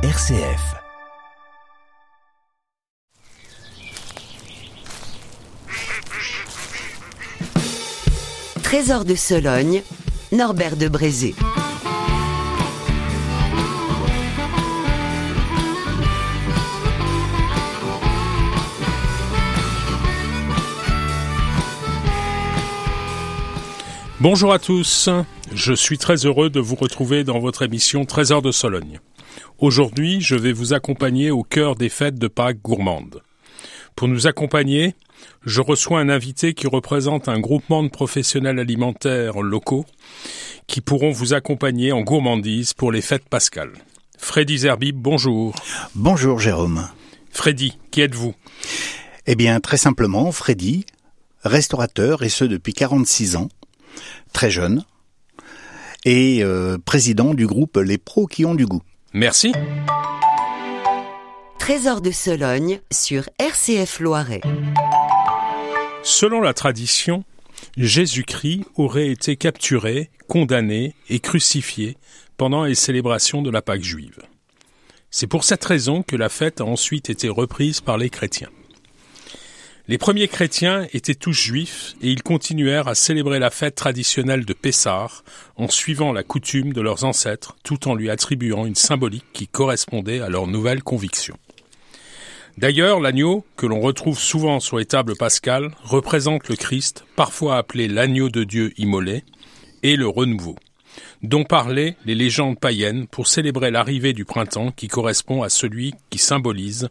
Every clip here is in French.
RCF. Trésor de Sologne, Norbert de Brézé. Bonjour à tous, je suis très heureux de vous retrouver dans votre émission Trésor de Sologne. Aujourd'hui, je vais vous accompagner au cœur des fêtes de Pâques gourmandes. Pour nous accompagner, je reçois un invité qui représente un groupement de professionnels alimentaires locaux qui pourront vous accompagner en gourmandise pour les fêtes pascales. Freddy Zerbib, bonjour. Bonjour Jérôme. Freddy, qui êtes-vous ? Eh bien, très simplement, Freddy, restaurateur et ce depuis 46 ans. Très jeune, et président du groupe Les pros qui ont du goût. Merci. Trésor de Sologne sur RCF Loiret. Selon la tradition, Jésus-Christ aurait été capturé, condamné et crucifié pendant les célébrations de la Pâque juive. C'est pour cette raison que la fête a ensuite été reprise par les chrétiens. Les premiers chrétiens étaient tous juifs et ils continuèrent à célébrer la fête traditionnelle de Pessah en suivant la coutume de leurs ancêtres tout en lui attribuant une symbolique qui correspondait à leurs nouvelles convictions. D'ailleurs, l'agneau, que l'on retrouve souvent sur les tables pascales, représente le Christ, parfois appelé l'agneau de Dieu immolé, et le renouveau, dont parlaient les légendes païennes pour célébrer l'arrivée du printemps qui correspond à celui qui symbolise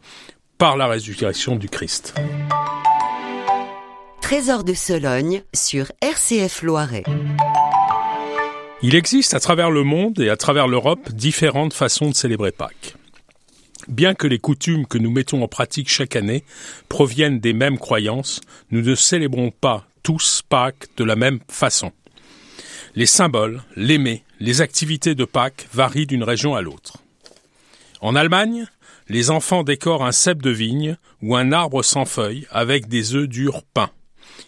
par la résurrection du Christ. Trésor de Sologne sur RCF Loiret. Il existe à travers le monde et à travers l'Europe différentes façons de célébrer Pâques. Bien que les coutumes que nous mettons en pratique chaque année proviennent des mêmes croyances, nous ne célébrons pas tous Pâques de la même façon. Les symboles, les mets, les activités de Pâques varient d'une région à l'autre. En Allemagne, les enfants décorent un cep de vigne ou un arbre sans feuilles avec des œufs durs peints.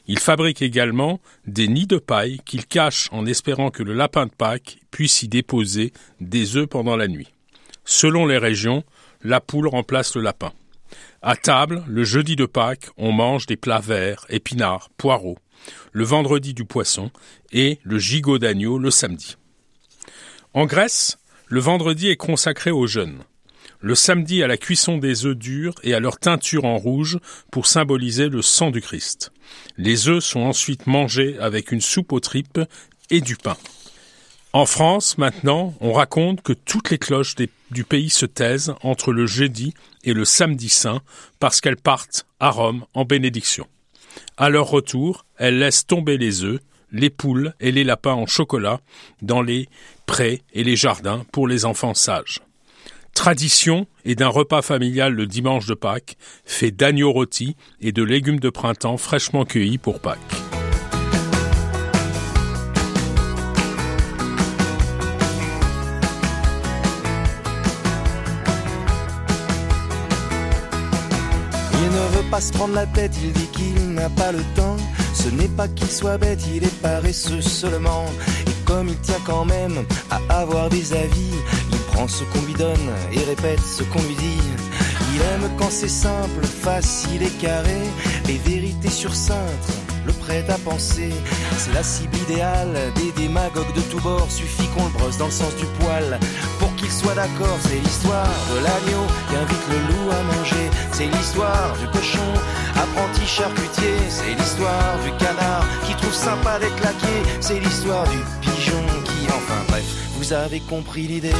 Ils fabriquent également des nids de paille qu'ils cachent en espérant que le lapin de Pâques puisse y déposer des œufs pendant la nuit. Selon les régions, la poule remplace le lapin. À table, le jeudi de Pâques, on mange des plats verts, épinards, poireaux, le vendredi du poisson et le gigot d'agneau le samedi. En Grèce, le vendredi est consacré aux jeûnes. Le samedi à la cuisson des œufs durs et à leur teinture en rouge pour symboliser le sang du Christ. Les œufs sont ensuite mangés avec une soupe aux tripes et du pain. En France, maintenant, on raconte que toutes les cloches du pays se taisent entre le jeudi et le samedi saint parce qu'elles partent à Rome en bénédiction. À leur retour, elles laissent tomber les œufs, les poules et les lapins en chocolat dans les prés et les jardins pour les enfants sages. Tradition est d'un repas familial le dimanche de Pâques, fait d'agneaux rôtis et de légumes de printemps fraîchement cueillis pour Pâques. Il ne veut pas se prendre la tête, il dit qu'il n'a pas le temps. Ce n'est pas qu'il soit bête, il est paresseux seulement. Et comme il tient quand même à avoir des avis, prend ce qu'on lui donne et répète ce qu'on lui dit. Il aime quand c'est simple, facile et carré, les vérités sur cintre, le prêt à penser. C'est la cible idéale des démagogues de tous bords, suffit qu'on le brosse dans le sens du poil pour qu'il soit d'accord. C'est l'histoire de l'agneau qui invite le loup à manger, c'est l'histoire du cochon, apprenti charcutier, c'est l'histoire du canard qui trouve sympa d'être laqué, c'est l'histoire du pigeon qui, enfin bref, vous avez compris l'idée.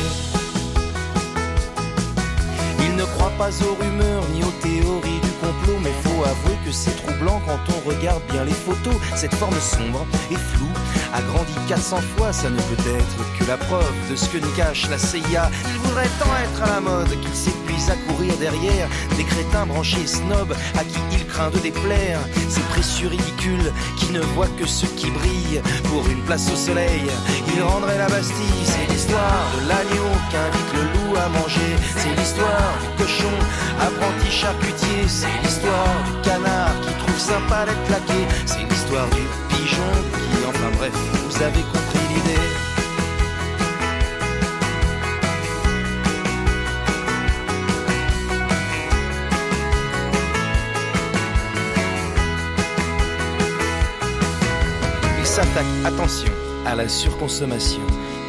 Il ne croit pas aux rumeurs ni aux théories du complot, mais faut avouer que c'est troublant quand on regarde bien les photos. Cette forme sombre et floue a grandi 400 fois, ça ne peut être que la preuve de ce que nous cache la CIA. Il voudrait tant être à la mode qu'il s'épuise à courir derrière des crétins branchés snobs à qui il craint de déplaire. Ces précieux ridicules qui ne voient que ceux qui brillent pour une place au soleil. Il rendrait la Bastille, c'est l'histoire de l'agneau qu'invite le loup à manger, c'est l'histoire du cochon, apprenti charcutier, c'est l'histoire du canard qui trouve sympa d'être laqué, c'est l'histoire du pigeon qui, enfin bref, vous avez compris l'idée. attaque, attention, à la surconsommation.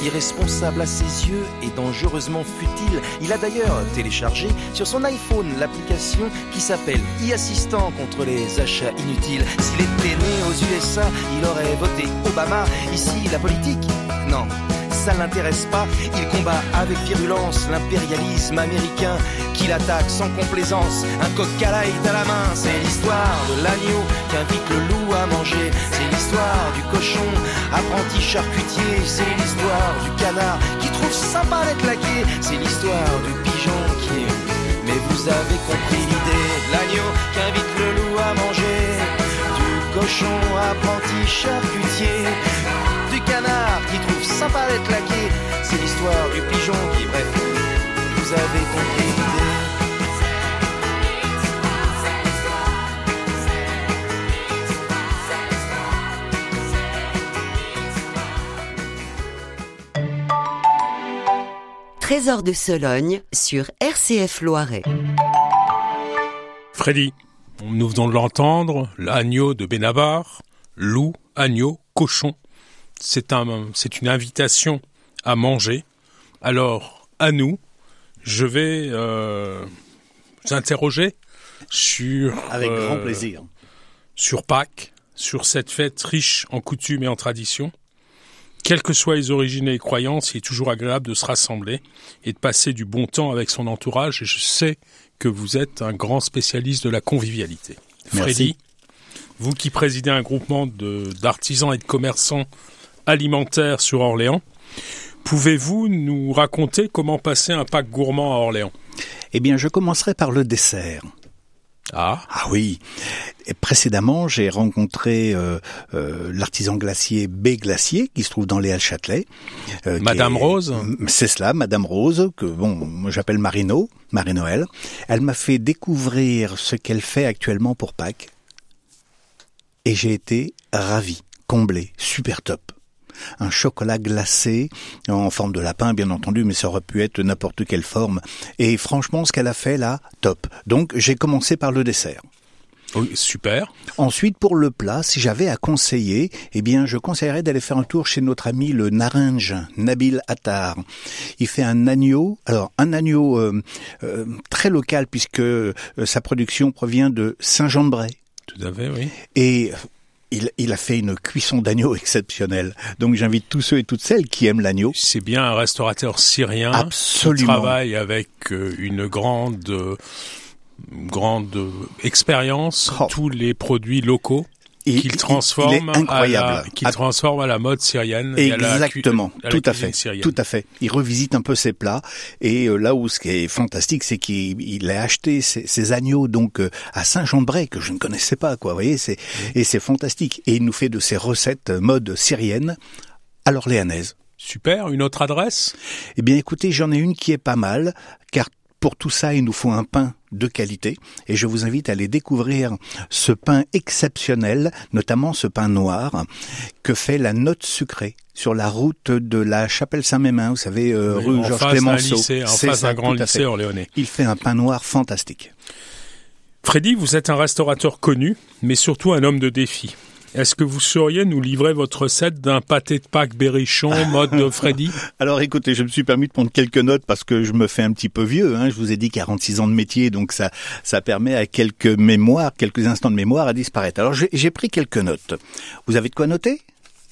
Irresponsable à ses yeux et dangereusement futile, il a d'ailleurs téléchargé sur son iPhone l'application qui s'appelle e-assistant contre les achats inutiles. S'il était né aux USA, il aurait voté Obama. Ici, la politique, non, ça l'intéresse pas. Il combat avec virulence l'impérialisme américain qu'il attaque sans complaisance. Un coq à l'ail à la main, c'est l'histoire de l'agneau qu'invite le loup à manger. C'est l'histoire du cochon, apprenti charcutier. C'est l'histoire du canard qui trouve sympa d'être laqué. C'est l'histoire du pigeon qui est... Mais vous avez compris l'idée. L'agneau qu'invite le loup à manger. Du cochon, apprenti charcutier. Du canard qui trouve sympa d'être laqué. C'est l'histoire du pigeon qui, bref, vous avez compris l'idée. Trésor de Sologne sur RCF Loiret. Freddy, nous venons de l'entendre, l'agneau de Benabar, loup, agneau, cochon. C'est une invitation à manger. Alors, à nous, je vais vous interroger sur... Avec grand plaisir. Sur Pâques, sur cette fête riche en coutumes et en traditions. Quelles que soient les origines et les croyances, il est toujours agréable de se rassembler et de passer du bon temps avec son entourage. Et je sais que vous êtes un grand spécialiste de la convivialité. Merci. Freddy, vous qui présidez un groupement d'artisans et de commerçants alimentaires sur Orléans, pouvez-vous nous raconter comment passer un Pâques gourmand à Orléans ? Eh bien, je commencerai par le dessert. Ah oui. Et précédemment, j'ai rencontré l'artisan glacier B. Glacier, qui se trouve dans les Halles Châtelet. Madame Rose ? C'est cela, Madame Rose, que moi j'appelle Marie-Noël. Elle m'a fait découvrir ce qu'elle fait actuellement pour Pâques. Et j'ai été ravi, comblé, super top. Un chocolat glacé, en forme de lapin bien entendu, mais ça aurait pu être n'importe quelle forme. Et franchement, ce qu'elle a fait là, top. Donc j'ai commencé par le dessert. Oui, super. Ensuite, pour le plat, si j'avais à conseiller, eh bien, je conseillerais d'aller faire un tour chez notre ami le Narinj, Nabil Attar. Il fait un agneau très local, puisque sa production provient de Saint-Jean-de-Bray. Tout à fait, oui. Et... Il a fait une cuisson d'agneau exceptionnelle. Donc j'invite tous ceux et toutes celles qui aiment l'agneau. C'est bien un restaurateur syrien. Absolument. Qui travaille avec une grande expérience. Oh. Tous les produits locaux qu'il transforme à la mode syrienne. Exactement. Et tout à fait. Il revisite un peu ses plats. Et là où ce qui est fantastique, c'est qu'il a acheté ses agneaux, donc, à Saint-Jean-de-Bray, que je ne connaissais pas, quoi. Vous voyez, et c'est fantastique. Et il nous fait de ses recettes mode syrienne à l'orléanaise. Super. Une autre adresse? Eh bien, écoutez, j'en ai une qui est pas mal, car pour tout ça, il nous faut un pain de qualité, et je vous invite à aller découvrir ce pain exceptionnel, notamment ce pain noir que fait la Note Sucrée sur la route de la Chapelle Saint-Mémin, vous savez, rue Georges Clemenceau. En face d'un grand lycée orléanais. Il fait un pain noir fantastique. Freddy, vous êtes un restaurateur connu, mais surtout un homme de défi. Est-ce que vous sauriez nous livrer votre recette d'un pâté de Pâques berrichon mode de Freddy ? Alors écoutez, je me suis permis de prendre quelques notes parce que je me fais un petit peu vieux. Je vous ai dit 46 ans de métier, donc ça permet à quelques instants de mémoire à disparaître. Alors j'ai pris quelques notes. Vous avez de quoi noter ?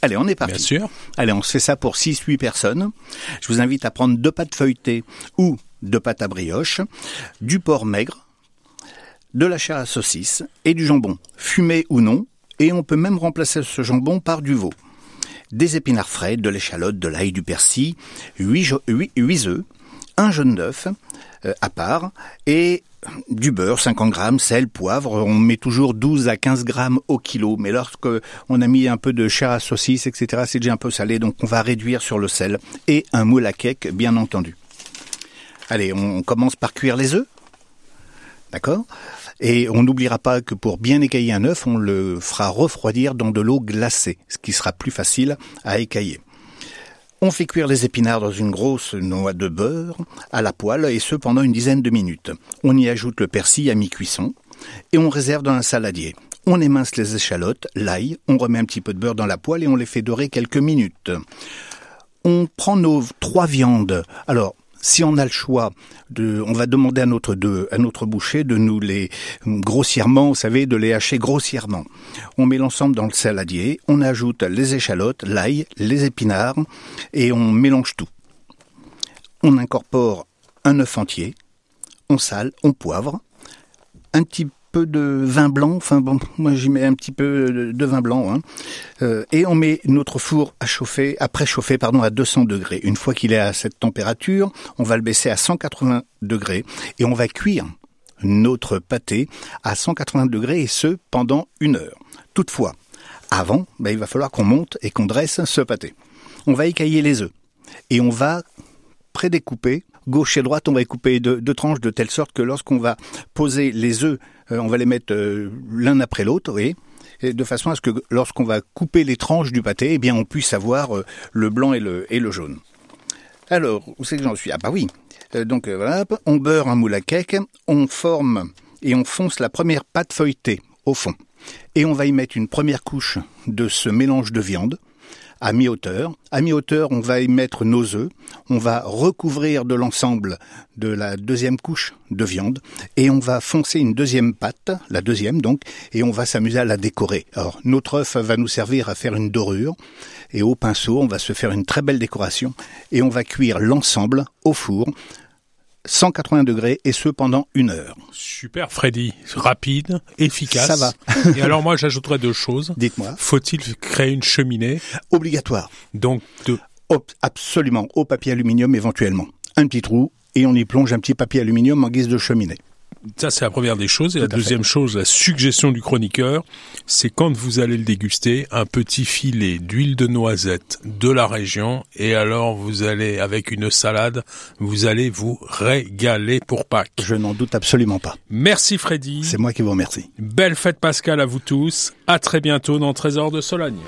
Allez, on est parti. Bien sûr. Allez, on se fait ça pour 6-8 personnes. Je vous invite à prendre 2 pâtes feuilletées ou 2 pâtes à brioche, du porc maigre, de la chair à saucisse et du jambon, fumé ou non. Et on peut même remplacer ce jambon par du veau. Des épinards frais, de l'échalote, de l'ail, du persil, 8 œufs, un jaune d'œuf à part, et du beurre, 50 grammes, sel, poivre. On met toujours 12 à 15 grammes au kilo, mais lorsque on a mis un peu de chair à saucisse, etc., c'est déjà un peu salé, donc on va réduire sur le sel. Et un moule à cake, bien entendu. Allez, on commence par cuire les œufs. D'accord ? Et on n'oubliera pas que pour bien écailler un œuf, on le fera refroidir dans de l'eau glacée, ce qui sera plus facile à écailler. On fait cuire les épinards dans une grosse noix de beurre à la poêle, et ce pendant une dizaine de minutes. On y ajoute le persil à mi-cuisson et on réserve dans un saladier. On émince les échalotes, l'ail, on remet un petit peu de beurre dans la poêle et on les fait dorer quelques minutes. On prend nos trois viandes. Alors, si on a le choix, on va demander à notre boucher de nous les grossièrement, vous savez, de les hacher grossièrement. On met l'ensemble dans le saladier, on ajoute les échalotes, l'ail, les épinards et on mélange tout. On incorpore un œuf entier, on sale, on poivre, un petit peu de vin blanc, enfin bon, moi j'y mets un petit peu de vin blanc, et on met notre four à préchauffer, à 200 degrés. Une fois qu'il est à cette température, on va le baisser à 180 degrés et on va cuire notre pâté à 180 degrés et ce pendant 1 heure. Toutefois, avant, il va falloir qu'on monte et qu'on dresse ce pâté. On va écailler les œufs et on va prédécouper, gauche et droite, on va couper deux tranches de telle sorte que lorsqu'on va poser les œufs, on va les mettre l'un après l'autre, oui, et de façon à ce que lorsqu'on va couper les tranches du pâté, eh bien, on puisse avoir le blanc et le jaune. Alors, où c'est que j'en suis ? Ah bah oui. Donc voilà, on beurre un moule à cake, on forme et on fonce la première pâte feuilletée au fond. Et on va y mettre une première couche de ce mélange de viande. À mi-hauteur. À mi-hauteur, on va y mettre nos œufs. On va recouvrir de l'ensemble de la deuxième couche de viande. Et on va foncer une deuxième pâte, la deuxième donc, et on va s'amuser à la décorer. Alors, notre œuf va nous servir à faire une dorure. Et au pinceau, on va se faire une très belle décoration. Et on va cuire l'ensemble au four, 180 degrés, et ce pendant 1 heure. Super Freddy, rapide, efficace. Ça va. Et alors moi j'ajouterais 2 choses. Dites-moi. Faut-il créer une cheminée ? Obligatoire. Donc absolument, au papier aluminium éventuellement. Un petit trou et on y plonge un petit papier aluminium en guise de cheminée. Ça c'est la première des choses. Et la deuxième chose, la suggestion du chroniqueur, c'est quand vous allez le déguster, un petit filet d'huile de noisette de la région et alors vous allez, avec une salade, vous allez vous régaler pour Pâques. Je n'en doute absolument pas. Merci Freddy. C'est moi qui vous remercie. Belle fête Pascale à vous tous. À très bientôt dans Trésor de Sologne.